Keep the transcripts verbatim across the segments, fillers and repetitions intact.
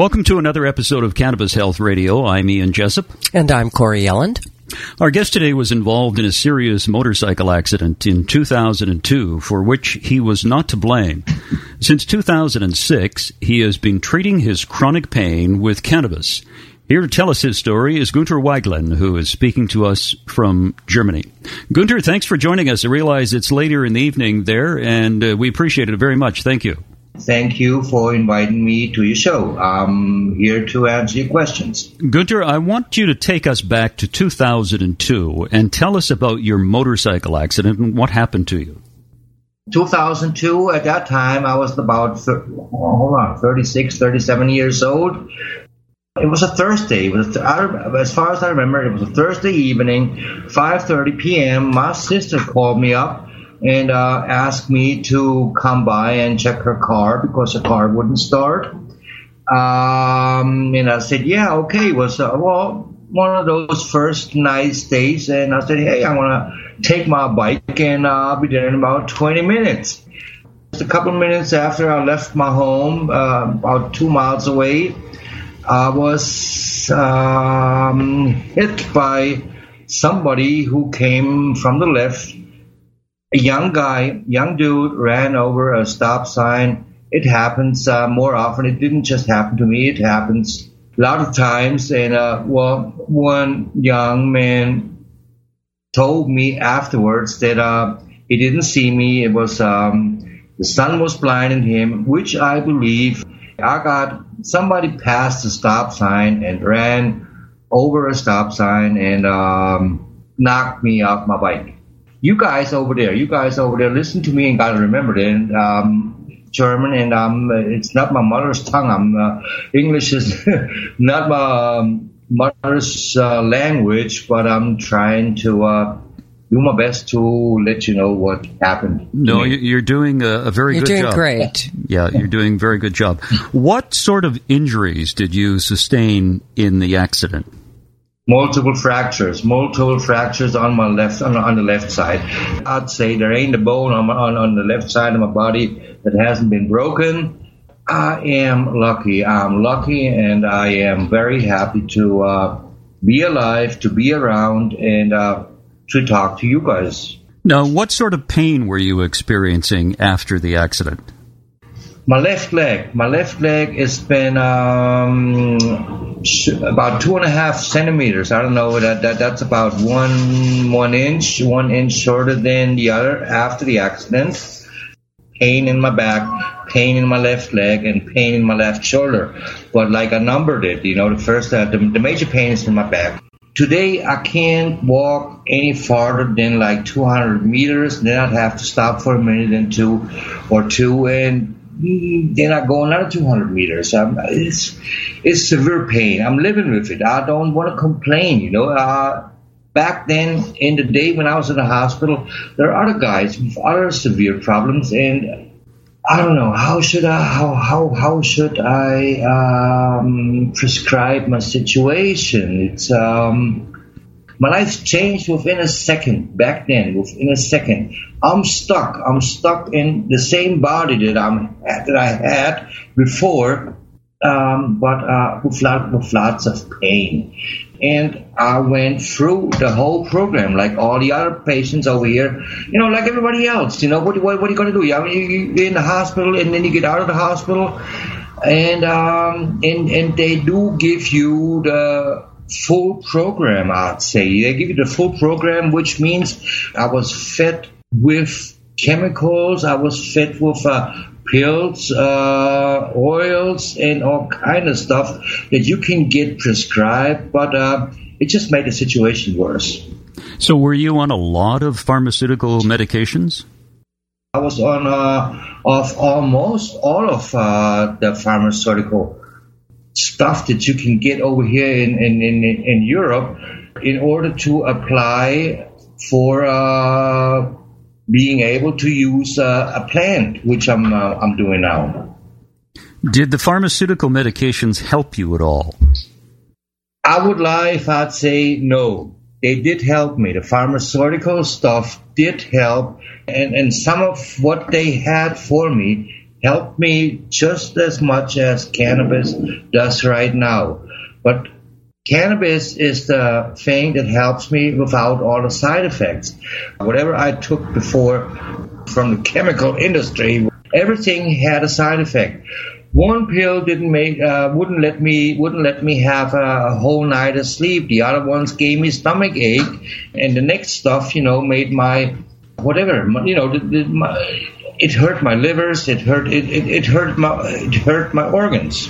Welcome to another episode of Cannabis Health Radio. I'm Ian Jessup. And I'm Corey Yelland. Our guest today was involved in a serious motorcycle accident in two thousand two, for which he was not to blame. Since two thousand six, he has been treating his chronic pain with cannabis. Here to tell us his story is Günter Weiglund, who is speaking to us from Germany. Günter, thanks for joining us. I realize it's later in the evening there, and uh, we appreciate it very much. Thank you. Thank you for inviting me to your show. I'm here to answer your questions. Günter, I want you to take us back to two thousand two and tell us about your motorcycle accident and what happened to you. two thousand two, at that time, I was about thirty, hold on, thirty-six, thirty-seven years old. It was a Thursday. It was, as far as I remember, it was a Thursday evening, five thirty p.m. My sister called me up and uh, asked me to come by and check her car because the car wouldn't start. Um, and I said, yeah, okay. It was, uh, well, one of those first nice days. And I said, hey, I want to take my bike, and uh, I'll be there in about twenty minutes. Just a couple of minutes after I left my home, uh, about two miles away, I was um, hit by somebody who came from the left. A young guy, young dude, ran over a stop sign. It happens uh, more often. It didn't just happen to me. It happens a lot of times. And, uh, well, one young man told me afterwards that uh, he didn't see me. It was um, the sun was blinding him, which I believe. I got somebody passed the stop sign and ran over a stop sign and um, knocked me off my bike. You guys over there, you guys over there, listen to me and gotta remember that. And, um, German, and um, it's not my mother's tongue. I'm uh, English is not my um, mother's uh, language, but I'm trying to uh, do my best to let you know what happened. No, you're doing a, a very you're good job. You're doing great. Yeah, you're doing a very good job. What sort of injuries did you sustain in the accident? Multiple fractures, multiple fractures on my left, on, on the left side. I'd say there ain't a bone on, my, on on the left side of my body that hasn't been broken. I am lucky. I'm lucky, and I am very happy to uh, be alive, to be around, and uh, to talk to you guys. Now, what sort of pain were you experiencing after the accident? My left leg, my left leg has been um, about two and a half centimeters. I don't know, that, that that's about one one inch, one inch shorter than the other after the accident. Pain in my back, pain in my left leg, and pain in my left shoulder. But like I numbered it, you know, the first, uh, the, the major pain is in my back. Today, I can't walk any farther than like two hundred meters. Then I'd have to stop for a minute and two or two and then I go another two hundred meters. I'm, it's it's severe pain. I'm living with it. I don't want to complain, you know. Uh, back then, in the day when I was in the hospital, there are other guys with other severe problems, and I don't know how should I how how how should I um, prescribe my situation. It's um. My life's changed within a second, back then, within a second. I'm stuck. I'm stuck in the same body that, I'm, that I had before, um, but uh, with, lot, with lots of pain. And I went through the whole program, like all the other patients over here, you know, like everybody else. You know, what, what, what are you going to do? I mean, you're in the hospital, and then you get out of the hospital, and um, and, and they do give you the full program, I'd say. They give you the full program, which means I was fed with chemicals, I was fed with uh, pills, uh, oils, and all kind of stuff that you can get prescribed, but uh, it just made the situation worse. So were you on a lot of pharmaceutical medications? I was on uh, of almost all of uh, the pharmaceutical stuff that you can get over here in, in, in, in Europe in order to apply for uh, being able to use uh, a plant, which I'm uh, I'm doing now. Did the pharmaceutical medications help you at all? I would lie if I'd say no. They did help me. The pharmaceutical stuff did help, and, and some of what they had for me helped me just as much as cannabis does right now. But cannabis is the thing that helps me without all the side effects. Whatever I took before from the chemical industry, everything had a side effect. One pill didn't make, uh, wouldn't let me, wouldn't let me have a, a whole night of sleep. The other ones gave me stomach ache, and the next stuff, you know, made my, whatever, my, you know, the, the, my, it hurt my livers, it hurt, it, it, it hurt my, it hurt my organs.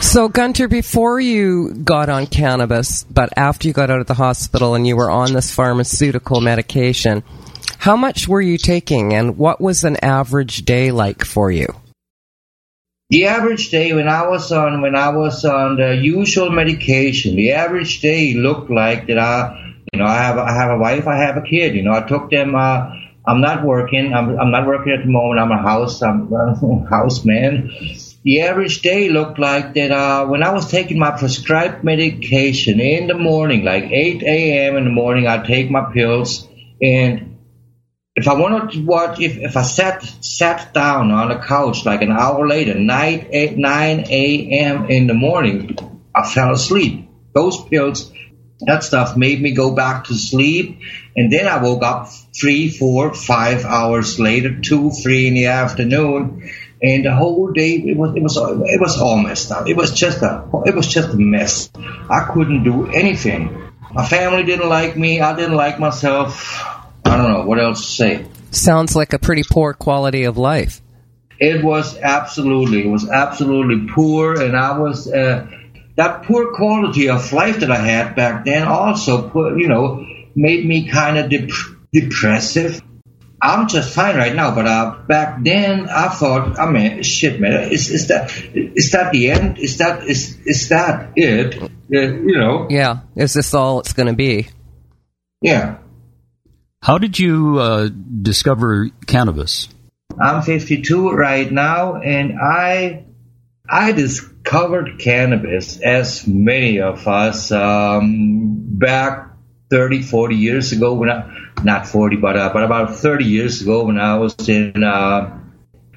So, Günter, before you got on cannabis, but after you got out of the hospital and you were on this pharmaceutical medication, how much were you taking, and what was an average day like for you? The average day when I was on when I was on the usual medication, the average day looked like that. I, you know, I have I have a wife, I have a kid. You know, I took them. Uh, I'm not working. I'm I'm not working at the moment. I'm a house. I'm a house man. The average day looked like that. Uh, when I was taking my prescribed medication in the morning, like eight a.m. in the morning, I take my pills, and if I wanted to watch, if, if I sat sat down on a couch like an hour later, nine a.m. in the morning, I fell asleep. Those pills, that stuff made me go back to sleep. And then I woke up three, four, five hours later, two, three in the afternoon. And the whole day, it was it was it was all messed up. It was just a it was just a mess. I couldn't do anything. My family didn't like me. I didn't like myself. I don't know what else to say. Sounds like a pretty poor quality of life. It was absolutely, it was absolutely poor, and I was uh, that poor quality of life that I had back then also, put, you know, made me kind of dep- depressive. I'm just fine right now, but uh, back then I thought, I mean, shit, man, is is that is that the end? Is that is is that it? Uh, you know? Yeah. Is this all it's going to be? Yeah. How did you uh, discover cannabis? I'm fifty-two right now, and I I discovered cannabis, as many of us, um, back thirty, forty years ago. When I, not forty, but uh, but about thirty years ago when I was in. Uh,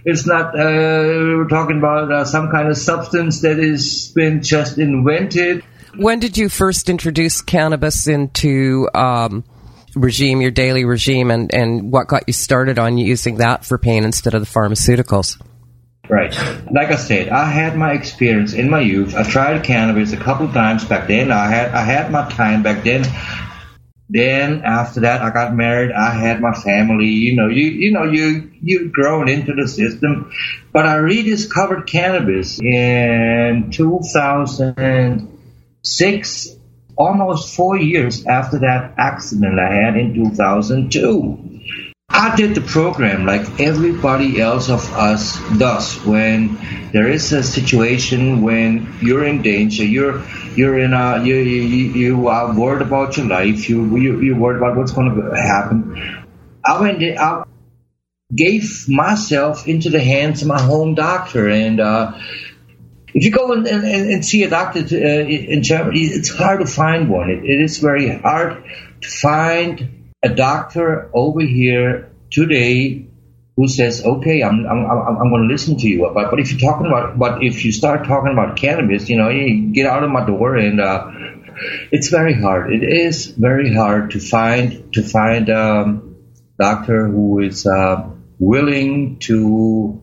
it's not. Uh, we're talking about uh, some kind of substance that has been just invented. When did you first introduce cannabis into? Um regime, your daily regime, and, and what got you started on using that for pain instead of the pharmaceuticals? Right. Like I said, I had my experience in my youth. I tried cannabis a couple of times back then. I had I had my time back then. Then after that, I got married. I had my family. You know, you you know, you you've grown into the system. But I rediscovered cannabis in two thousand six. Almost four years after that accident I had in two thousand two. I did the program like everybody else of us does. When there is a situation when you're in danger, you're you're in a you you, you are worried about your life. You you you're worried about what's going to happen. I went I gave myself into the hands of my home doctor and. Uh, If you go and, and, and see a doctor uh, in Germany, it's hard to find one. It, it is very hard to find a doctor over here today who says, "Okay, I'm I'm I'm going to listen to you." But but if you're talking about, but if you start talking about cannabis, you know, you get out of my door, and uh, it's very hard. It is very hard to find to find a um, doctor who is uh, willing to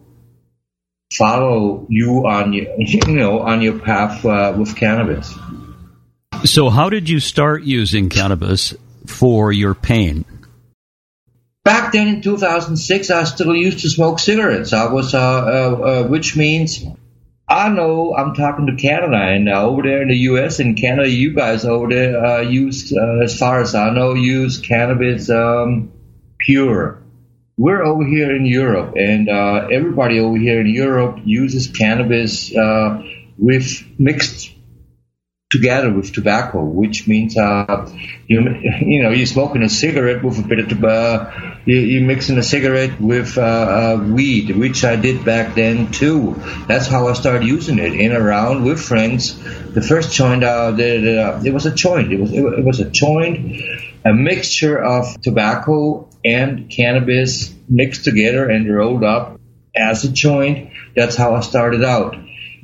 follow you on your, you know, on your path uh, with cannabis. So how did you start using cannabis for your pain? Back then in two thousand six, I still used to smoke cigarettes. I was, uh, uh, uh, which means I know I'm talking to Canada, and uh, over there in the U S and Canada, you guys over there uh, use, uh, as far as I know, use cannabis um, pure. we're over here in Europe, and uh, everybody over here in Europe uses cannabis uh, with mixed together with tobacco, which means uh, you you know you're smoking a cigarette with a bit of tobacco. You, you're mixing a cigarette with uh, uh, weed, which I did back then too. That's how I started using it in around with friends. The first joint, uh, the, the, uh, it was a joint. It was it, it was a joint, a mixture of tobacco and cannabis mixed together and rolled up as a joint. That's how I started out.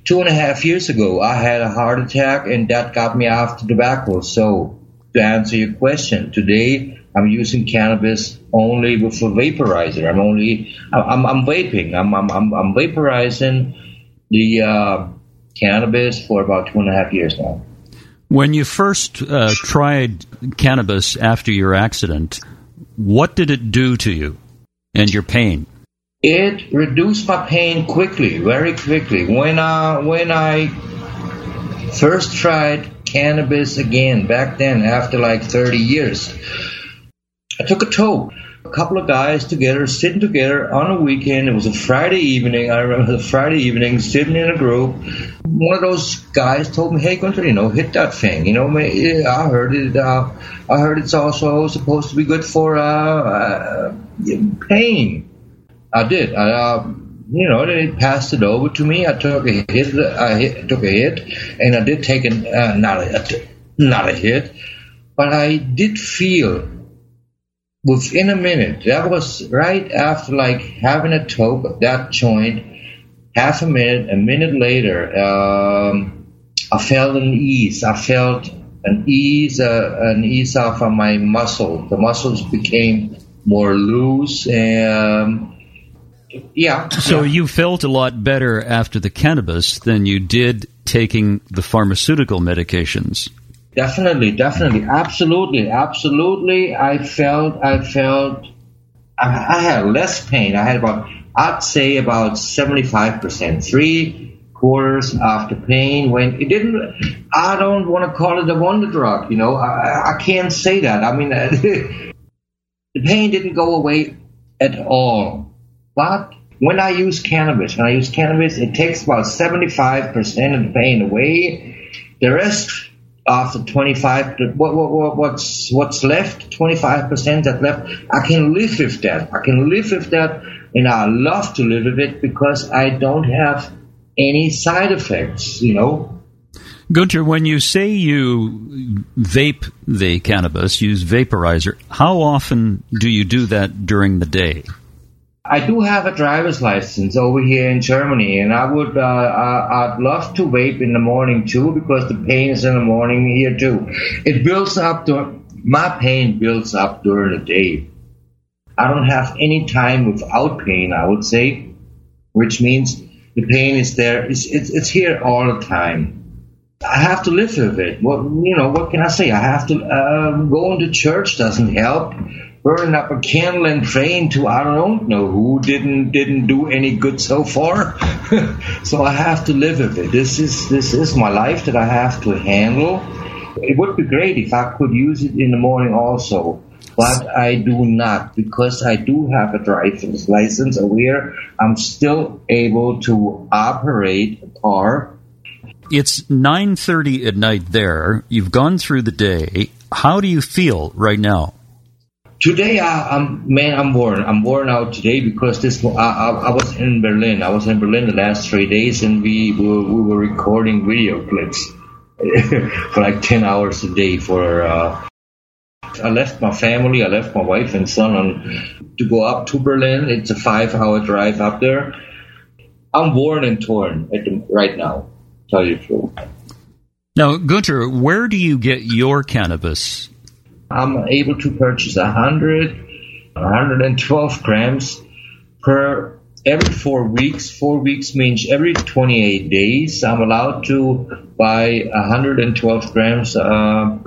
Two and a half years ago, I had a heart attack, and that got me off the tobacco. So, to answer your question, today I'm using cannabis only with a vaporizer. I'm only I'm I'm vaping. I'm I'm I'm, I'm vaporizing the uh, cannabis for about two and a half years now. When you first uh, tried cannabis after your accident, what did it do to you and your pain? It reduced my pain quickly, very quickly. When I, when I first tried cannabis again, back then, after like thirty years, I took a toke. A couple of guys together, sitting together on a weekend. It was a Friday evening. I remember the Friday evening, sitting in a group. One of those guys told me, hey, Günter, you know, hit that thing. You know, I heard it. Uh, I heard it's also supposed to be good for uh, uh, pain. I did. I, uh, you know, they passed it over to me. I took a hit. I hit, took a hit, and I did take an uh, not a not a hit, but I did feel within a minute. That was right after like having a toke of that joint. Half a minute, a minute later, um, I felt an ease. I felt an ease, uh, an ease off of my muscle. The muscles became more loose and. Um, Yeah. So yeah. You felt a lot better after the cannabis than you did taking the pharmaceutical medications. Definitely, definitely, absolutely, absolutely. I felt, I felt, I, I had less pain. I had about, I'd say about seventy-five percent, three quarters after pain. When it didn't, I don't want to call it a wonder drug. You know, I, I can't say that. I mean, the pain didn't go away at all. But when I use cannabis, when I use cannabis, it takes about seventy-five percent of the pain away. The rest of the twenty-five, what, what, what's what's left, twenty-five percent that left, I can live with that. I can live with that, and I love to live with it because I don't have any side effects, you know. Günter, when you say you vape the cannabis, use vaporizer, how often do you do that during the day? I do have a driver's license over here in Germany, and I would, uh, I'd love to vape in the morning too, because the pain is in the morning here too. It builds up, to, my pain builds up during the day. I don't have any time without pain, I would say, which means the pain is there, it's, it's, it's here all the time. I have to live with it. What, you know, what can I say? I have to, um, going to church doesn't help. Burning up a candle and praying to I don't know who didn't didn't do any good so far. So I have to live with it. This is this is my life that I have to handle. It would be great if I could use it in the morning also, but I do not because I do have a driver's license. Where I'm still able to operate a car. It's nine thirty at night there. You've gone through the day. How do you feel right now? Today, I, I'm man, I'm worn. I'm worn out today because this. I, I, I was in Berlin. I was in Berlin the last three days, and we were, we were recording video clips for like ten hours a day. For uh, I left my family, I left my wife and son on, to go up to Berlin. It's a five-hour drive up there. I'm worn and torn at the, right now. Tell you the truth. Now, Günter, where do you get your cannabis? I'm able to purchase one hundred, one hundred twelve grams per every four weeks. Four weeks means every twenty-eight days. I'm allowed to buy one hundred twelve grams. Uh,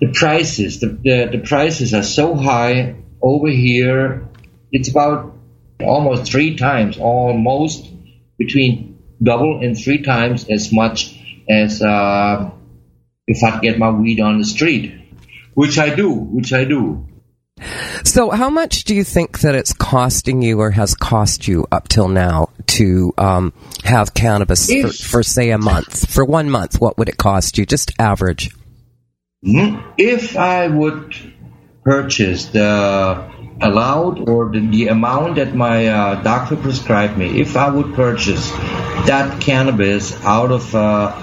the prices, the, the the prices are so high over here. It's about almost three times, almost between double and three times as much as uh, if I get my weed on the street. Which I do, which I do. So how much do you think that it's costing you or has cost you up till now to um, have cannabis for, for, say, a month? For one month, what would it cost you? Just average. If I would purchase the allowed or the, the amount that my uh, doctor prescribed me, if I would purchase that cannabis out of uh,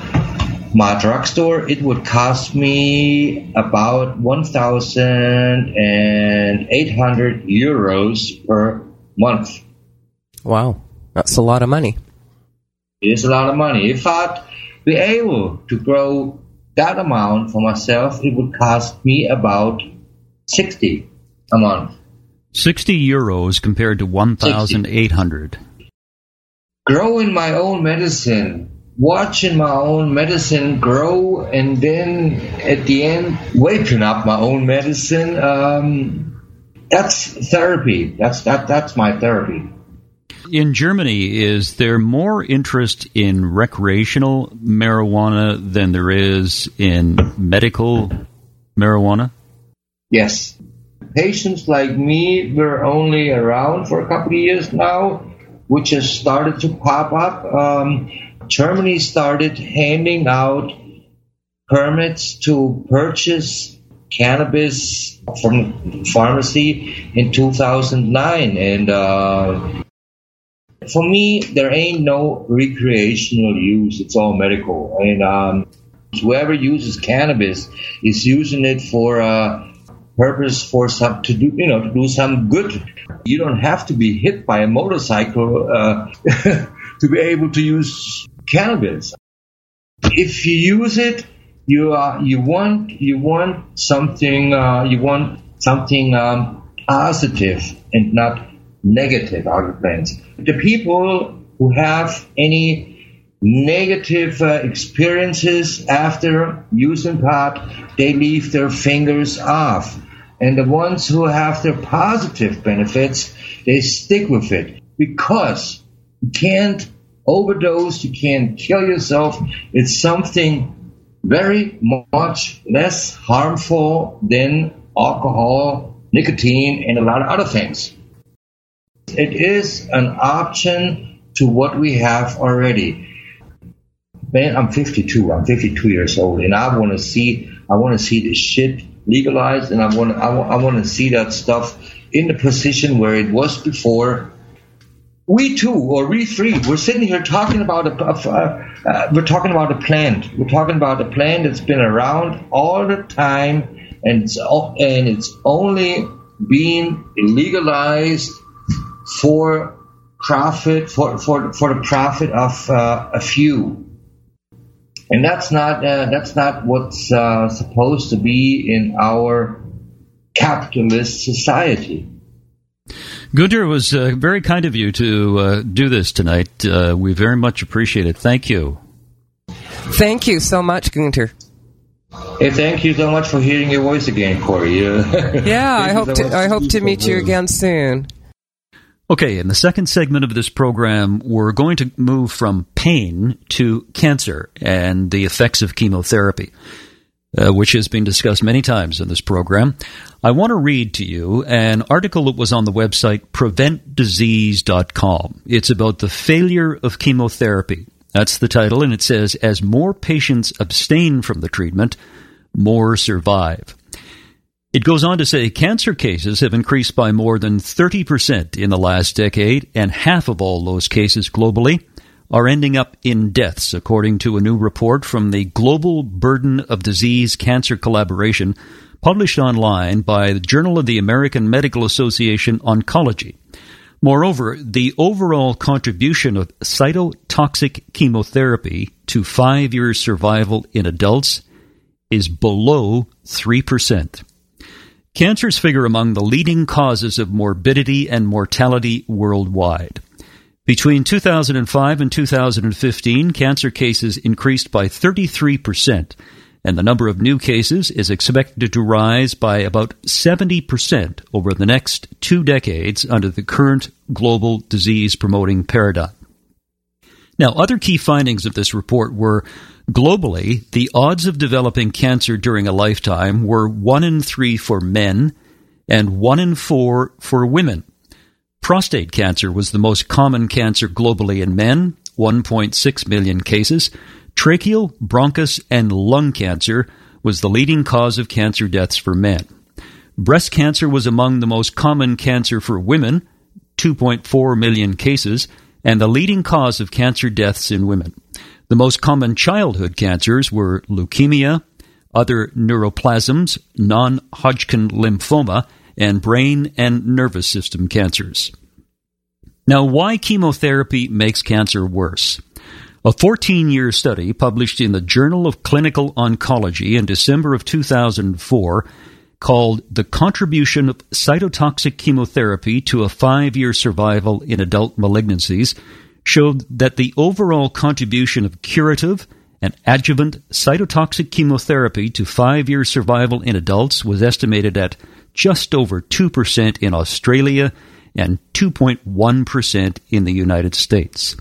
my drugstore, it would cost me about one thousand eight hundred euros per month. Wow, that's a lot of money. It is a lot of money. If I'd be able to grow that amount for myself, it would cost me about sixty a month. sixty euros compared to one thousand eight hundred. Growing my own medicine, watching my own medicine grow, and then at the end waking up my own medicine, um, that's therapy. That's that. That's my therapy. In Germany, is there more interest in recreational marijuana than there is in medical marijuana? Yes. Patients like me were only around for a couple of years now, which has started to pop up. Um, Germany started handing out permits to purchase cannabis from pharmacy in two thousand nine. And uh, for me, there ain't no recreational use. It's all medical. And um, whoever uses cannabis is using it for uh, purpose for some to do, you know, to do some good. You don't have to be hit by a motorcycle uh, to be able to use cannabis. If you use it, you uh, you want you want something uh, you want something um, positive and not negative out of plants. The people who have any negative uh, experiences after using pot, they leave their fingers off. And the ones who have their positive benefits, they stick with it. Because you can't overdose, you can't kill yourself. It's something very much less harmful than alcohol, nicotine, and a lot of other things. It is an option to what we have already. Man, I'm fifty-two. I'm fifty-two years old, and I want to see. I want to see this shit legalized, and I want. I, I want to see that stuff in the position where it was before. We two, or we three, we're sitting here talking about a. Uh, uh, we're talking about a plant. We're talking about a plant that's been around all the time, and it's and it's only being legalized for profit, for for for the profit of uh, a few. And that's not uh, that's not what's uh, supposed to be in our capitalist society. Günter, it was uh, very kind of you to uh, do this tonight. Uh, we very much appreciate it. Thank you. Thank you so much, Günter. Hey, thank you so much for hearing your voice again, Corey. Uh, yeah, I hope to, I hope to meet you again soon. Okay, in the second segment of this program, we're going to move from pain to cancer and the effects of chemotherapy, uh, which has been discussed many times in this program. I want to read to you an article that was on the website prevent disease dot com. It's about the failure of chemotherapy. That's the title, and it says, as more patients abstain from the treatment, more survive. It goes on to say cancer cases have increased by more than thirty percent in the last decade, and half of all those cases globally are ending up in deaths, according to a new report from the Global Burden of Disease Cancer Collaboration, published online by the Journal of the American Medical Association Oncology. Moreover, the overall contribution of cytotoxic chemotherapy to five-year survival in adults is below three percent. Cancers figure among the leading causes of morbidity and mortality worldwide. Between two thousand five and two thousand fifteen, cancer cases increased by thirty-three percent, and the number of new cases is expected to rise by about seventy percent over the next two decades under the current global disease-promoting paradigm. Now, other key findings of this report were, globally, the odds of developing cancer during a lifetime were one in three for men and one in four for women. Prostate cancer was the most common cancer globally in men, one point six million cases. Tracheal, bronchus, and lung cancer was the leading cause of cancer deaths for men. Breast cancer was among the most common cancer for women, two point four million cases, and the leading cause of cancer deaths in women. The most common childhood cancers were leukemia, other neuroplasms, non-Hodgkin lymphoma, and brain and nervous system cancers. Now, why chemotherapy makes cancer worse? A fourteen-year study published in the Journal of Clinical Oncology in December of two thousand four called The Contribution of Cytotoxic Chemotherapy to a Five-Year Survival in Adult Malignancies showed that the overall contribution of curative and adjuvant cytotoxic chemotherapy to five-year survival in adults was estimated at just over two percent in Australia and two point one percent in the United States.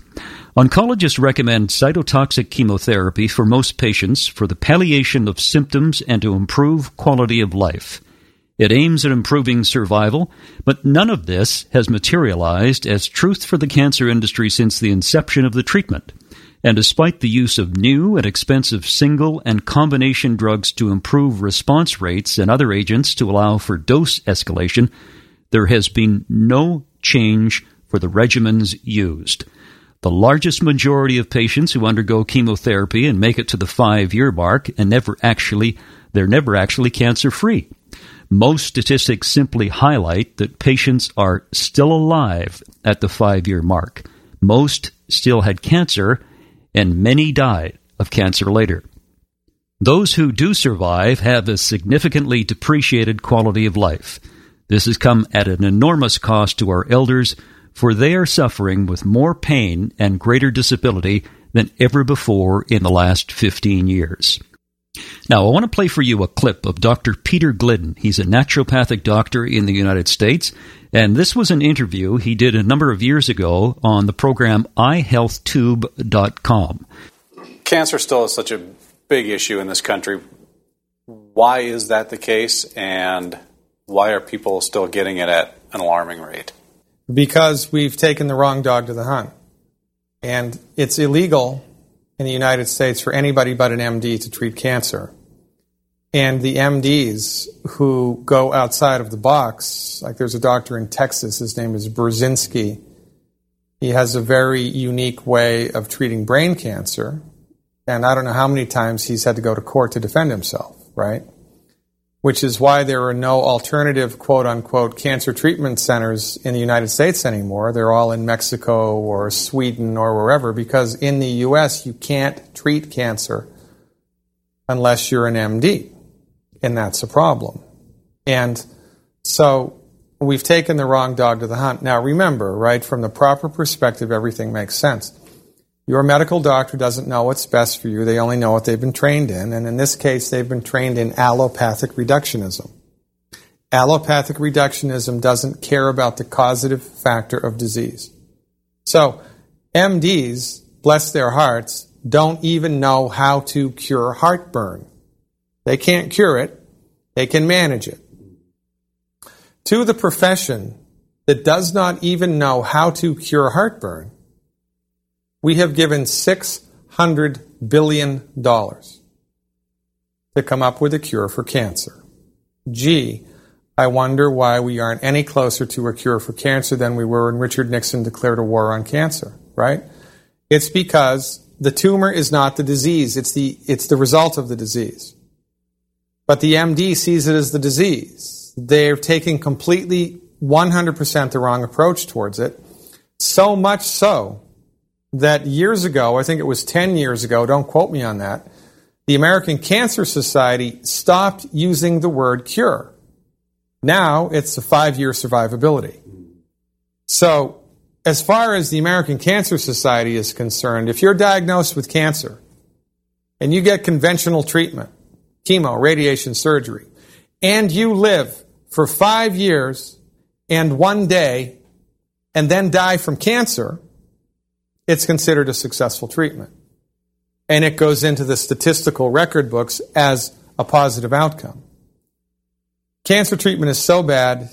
Oncologists recommend cytotoxic chemotherapy for most patients for the palliation of symptoms and to improve quality of life. It aims at improving survival, but none of this has materialized as truth for the cancer industry since the inception of the treatment. And despite the use of new and expensive single and combination drugs to improve response rates and other agents to allow for dose escalation, there has been no change for the regimens used. The largest majority of patients who undergo chemotherapy and make it to the five-year mark and never actually, they're never actually cancer-free. Most statistics simply highlight that patients are still alive at the five-year mark. Most still had cancer, and many died of cancer later. Those who do survive have a significantly depreciated quality of life. This has come at an enormous cost to our elders, for they are suffering with more pain and greater disability than ever before in the last fifteen years. Now, I want to play for you a clip of Doctor Peter Glidden. He's a naturopathic doctor in the United States, and this was an interview he did a number of years ago on the program i health tube dot com. Cancer still is such a big issue in this country. Why is that the case, and why are people still getting it at an alarming rate? Because we've taken the wrong dog to the hunt, and it's illegal in the United States for anybody but an M D to treat cancer. And the M Ds who go outside of the box, like there's a doctor in Texas, his name is Brzezinski. He has a very unique way of treating brain cancer, and I don't know how many times he's had to go to court to defend himself, right? Which is why there are no alternative, quote-unquote, cancer treatment centers in the United States anymore. They're all in Mexico or Sweden or wherever, because in the U S you can't treat cancer unless you're an M D, and that's a problem. And so we've taken the wrong dog to the hunt. Now remember, right, from the proper perspective, everything makes sense. Your medical doctor doesn't know what's best for you. They only know what they've been trained in. And in this case, they've been trained in allopathic reductionism. Allopathic reductionism doesn't care about the causative factor of disease. So M Ds, bless their hearts, don't even know how to cure heartburn. They can't cure it. They can manage it. To the profession that does not even know how to cure heartburn, we have given six hundred billion dollars to come up with a cure for cancer. Gee, I wonder why we aren't any closer to a cure for cancer than we were when Richard Nixon declared a war on cancer, right? It's because the tumor is not the disease. It's the, it's the result of the disease. But the M D sees it as the disease. They're taking completely one hundred percent the wrong approach towards it, so much so that years ago, I think it was ten years ago, don't quote me on that, the American Cancer Society stopped using the word cure. Now it's a five-year survivability. So as far as the American Cancer Society is concerned, if you're diagnosed with cancer and you get conventional treatment, chemo, radiation, surgery, and you live for five years and one day and then die from cancer, it's considered a successful treatment. And it goes into the statistical record books as a positive outcome. Cancer treatment is so bad,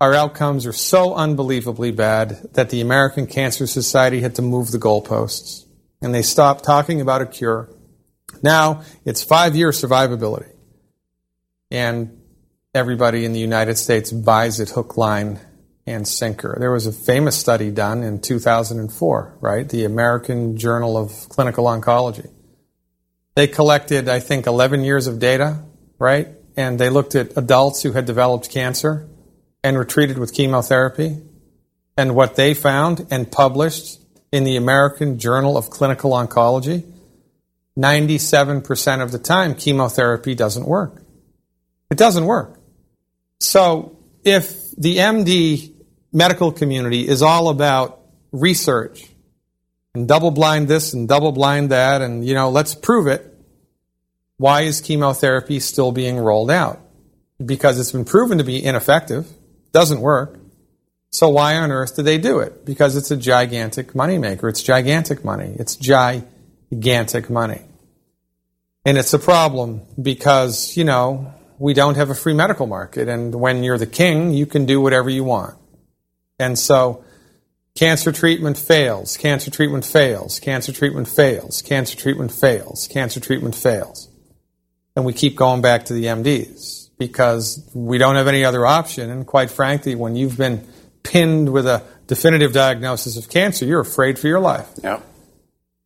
our outcomes are so unbelievably bad, that the American Cancer Society had to move the goalposts, and they stopped talking about a cure. Now it's five-year survivability, and everybody in the United States buys it hook, line, and sinker. There was a famous study done in two thousand four, right? The American Journal of Clinical Oncology. They collected, I think, eleven years of data, right? And they looked at adults who had developed cancer and were treated with chemotherapy. And what they found and published in the American Journal of Clinical Oncology, ninety-seven percent of the time, chemotherapy doesn't work. It doesn't work. So if the M D medical community is all about research and double-blind this and double-blind that and, you know, let's prove it, why is chemotherapy still being rolled out? Because it's been proven to be ineffective, doesn't work. So why on earth do they do it? Because it's a gigantic moneymaker. It's gigantic money. It's gigantic money. And it's a problem because, you know, we don't have a free medical market. And when you're the king, you can do whatever you want. And so cancer treatment fails, cancer treatment fails, cancer treatment fails, cancer treatment fails, cancer treatment fails. And we keep going back to the M Ds because we don't have any other option. And quite frankly, when you've been pinned with a definitive diagnosis of cancer, you're afraid for your life. Yeah.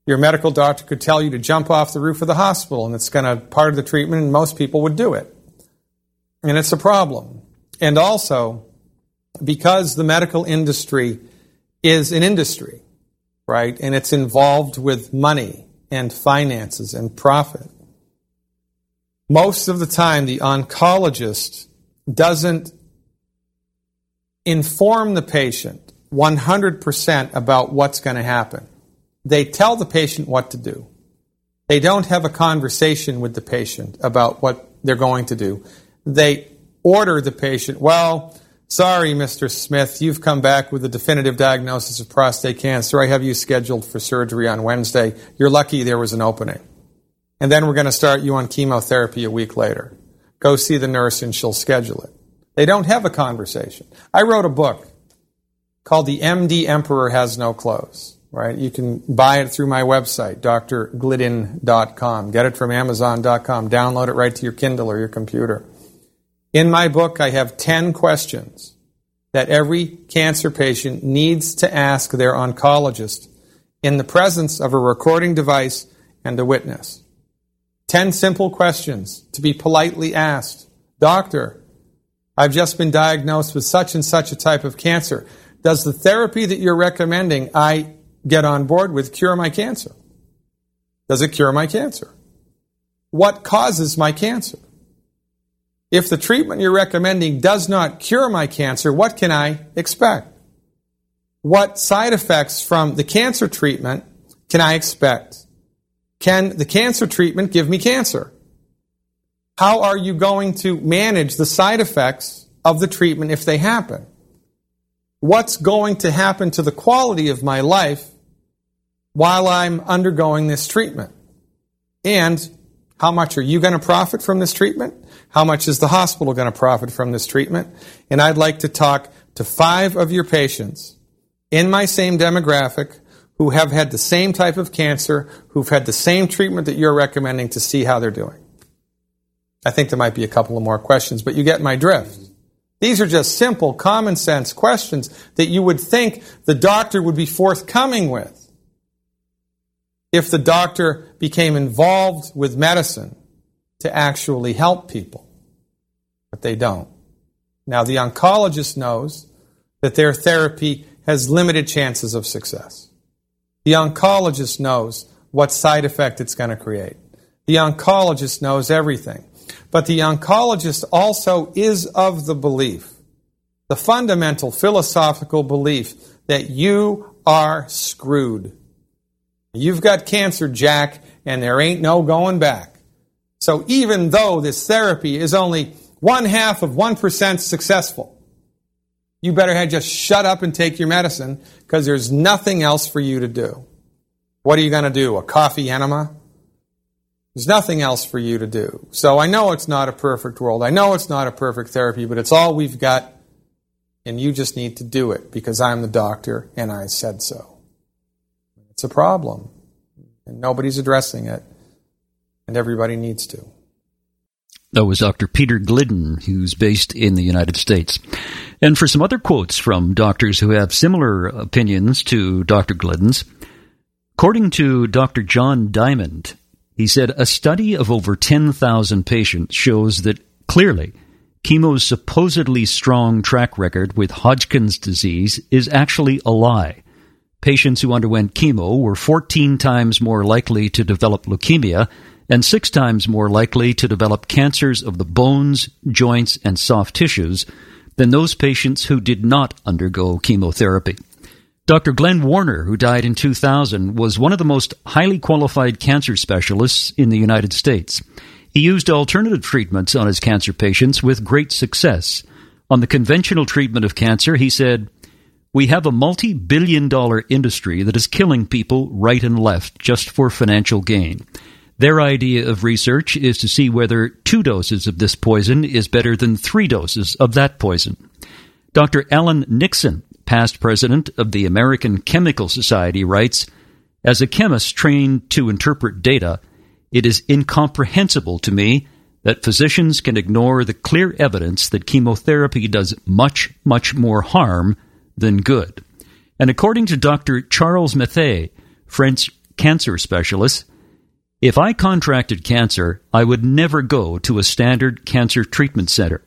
Your medical doctor could tell you to jump off the roof of the hospital, and it's going to part of the treatment, and most people would do it. And it's a problem. And also, because the medical industry is an industry, right? And it's involved with money and finances and profit. Most of the time, the oncologist doesn't inform the patient one hundred percent about what's going to happen. They tell the patient what to do. They don't have a conversation with the patient about what they're going to do. They order the patient, well, sorry, Mister Smith, you've come back with a definitive diagnosis of prostate cancer. I have you scheduled for surgery on Wednesday. You're lucky there was an opening. And then we're going to start you on chemotherapy a week later. Go see the nurse and she'll schedule it. They don't have a conversation. I wrote a book called The M D Emperor Has No Clothes, right? You can buy it through my website, Dr Glidden dot com. Get it from Amazon dot com. Download it right to your Kindle or your computer. In my book, I have ten questions that every cancer patient needs to ask their oncologist in the presence of a recording device and a witness. ten simple questions to be politely asked. Doctor, I've just been diagnosed with such and such a type of cancer. Does the therapy that you're recommending I get on board with cure my cancer? Does it cure my cancer? What causes my cancer? If the treatment you're recommending does not cure my cancer, what can I expect? What side effects from the cancer treatment can I expect? Can the cancer treatment give me cancer? How are you going to manage the side effects of the treatment if they happen? What's going to happen to the quality of my life while I'm undergoing this treatment? And how much are you going to profit from this treatment? How much is the hospital going to profit from this treatment? And I'd like to talk to five of your patients in my same demographic who have had the same type of cancer, who've had the same treatment that you're recommending, to see how they're doing. I think there might be a couple of more questions, but you get my drift. These are just simple, common sense questions that you would think the doctor would be forthcoming with if the doctor became involved with medicine to actually help people. But they don't. Now, the oncologist knows that their therapy has limited chances of success. The oncologist knows what side effect it's going to create. The oncologist knows everything. But the oncologist also is of the belief, the fundamental philosophical belief, that you are screwed. You've got cancer, Jack, and there ain't no going back. So even though this therapy is only one half of one percent successful, you better just shut up and take your medicine because there's nothing else for you to do. What are you going to do, a coffee enema? There's nothing else for you to do. So I know it's not a perfect world. I know it's not a perfect therapy, but it's all we've got, and you just need to do it because I'm the doctor and I said so. It's a problem, and nobody's addressing it, and everybody needs to. That was Doctor Peter Glidden, who's based in the United States. And for some other quotes from doctors who have similar opinions to Doctor Glidden's, according to Doctor John Diamond, he said, a study of over ten thousand patients shows that clearly chemo's supposedly strong track record with Hodgkin's disease is actually a lie. Patients who underwent chemo were fourteen times more likely to develop leukemia and six times more likely to develop cancers of the bones, joints, and soft tissues than those patients who did not undergo chemotherapy. Doctor Glenn Warner, who died in two thousand, was one of the most highly qualified cancer specialists in the United States. He used alternative treatments on his cancer patients with great success. On the conventional treatment of cancer, he said, "We have a multi-billion dollar industry that is killing people right and left just for financial gain. Their idea of research is to see whether two doses of this poison is better than three doses of that poison." Doctor Alan Nixon, past president of the American Chemical Society, writes, "As a chemist trained to interpret data, it is incomprehensible to me that physicians can ignore the clear evidence that chemotherapy does much, much more harm than good." And according to Doctor Charles Mathay, French cancer specialist, "If I contracted cancer, I would never go to a standard cancer treatment center.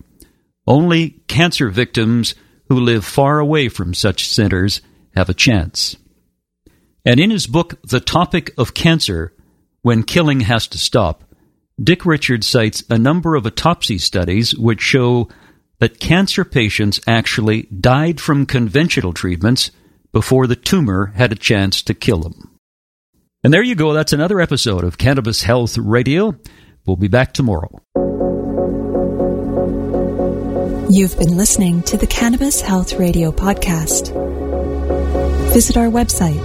Only cancer victims who live far away from such centers have a chance." And in his book, The Topic of Cancer, When Killing Has to Stop, Dick Richards cites a number of autopsy studies which show that cancer patients actually died from conventional treatments before the tumor had a chance to kill them. And there you go. That's another episode of Cannabis Health Radio. We'll be back tomorrow. You've been listening to the Cannabis Health Radio podcast. Visit our website,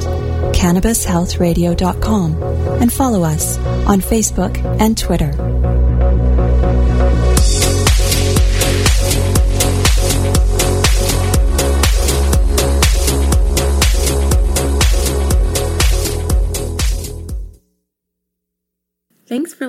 cannabis health radio dot com, and follow us on Facebook and Twitter. Thanks for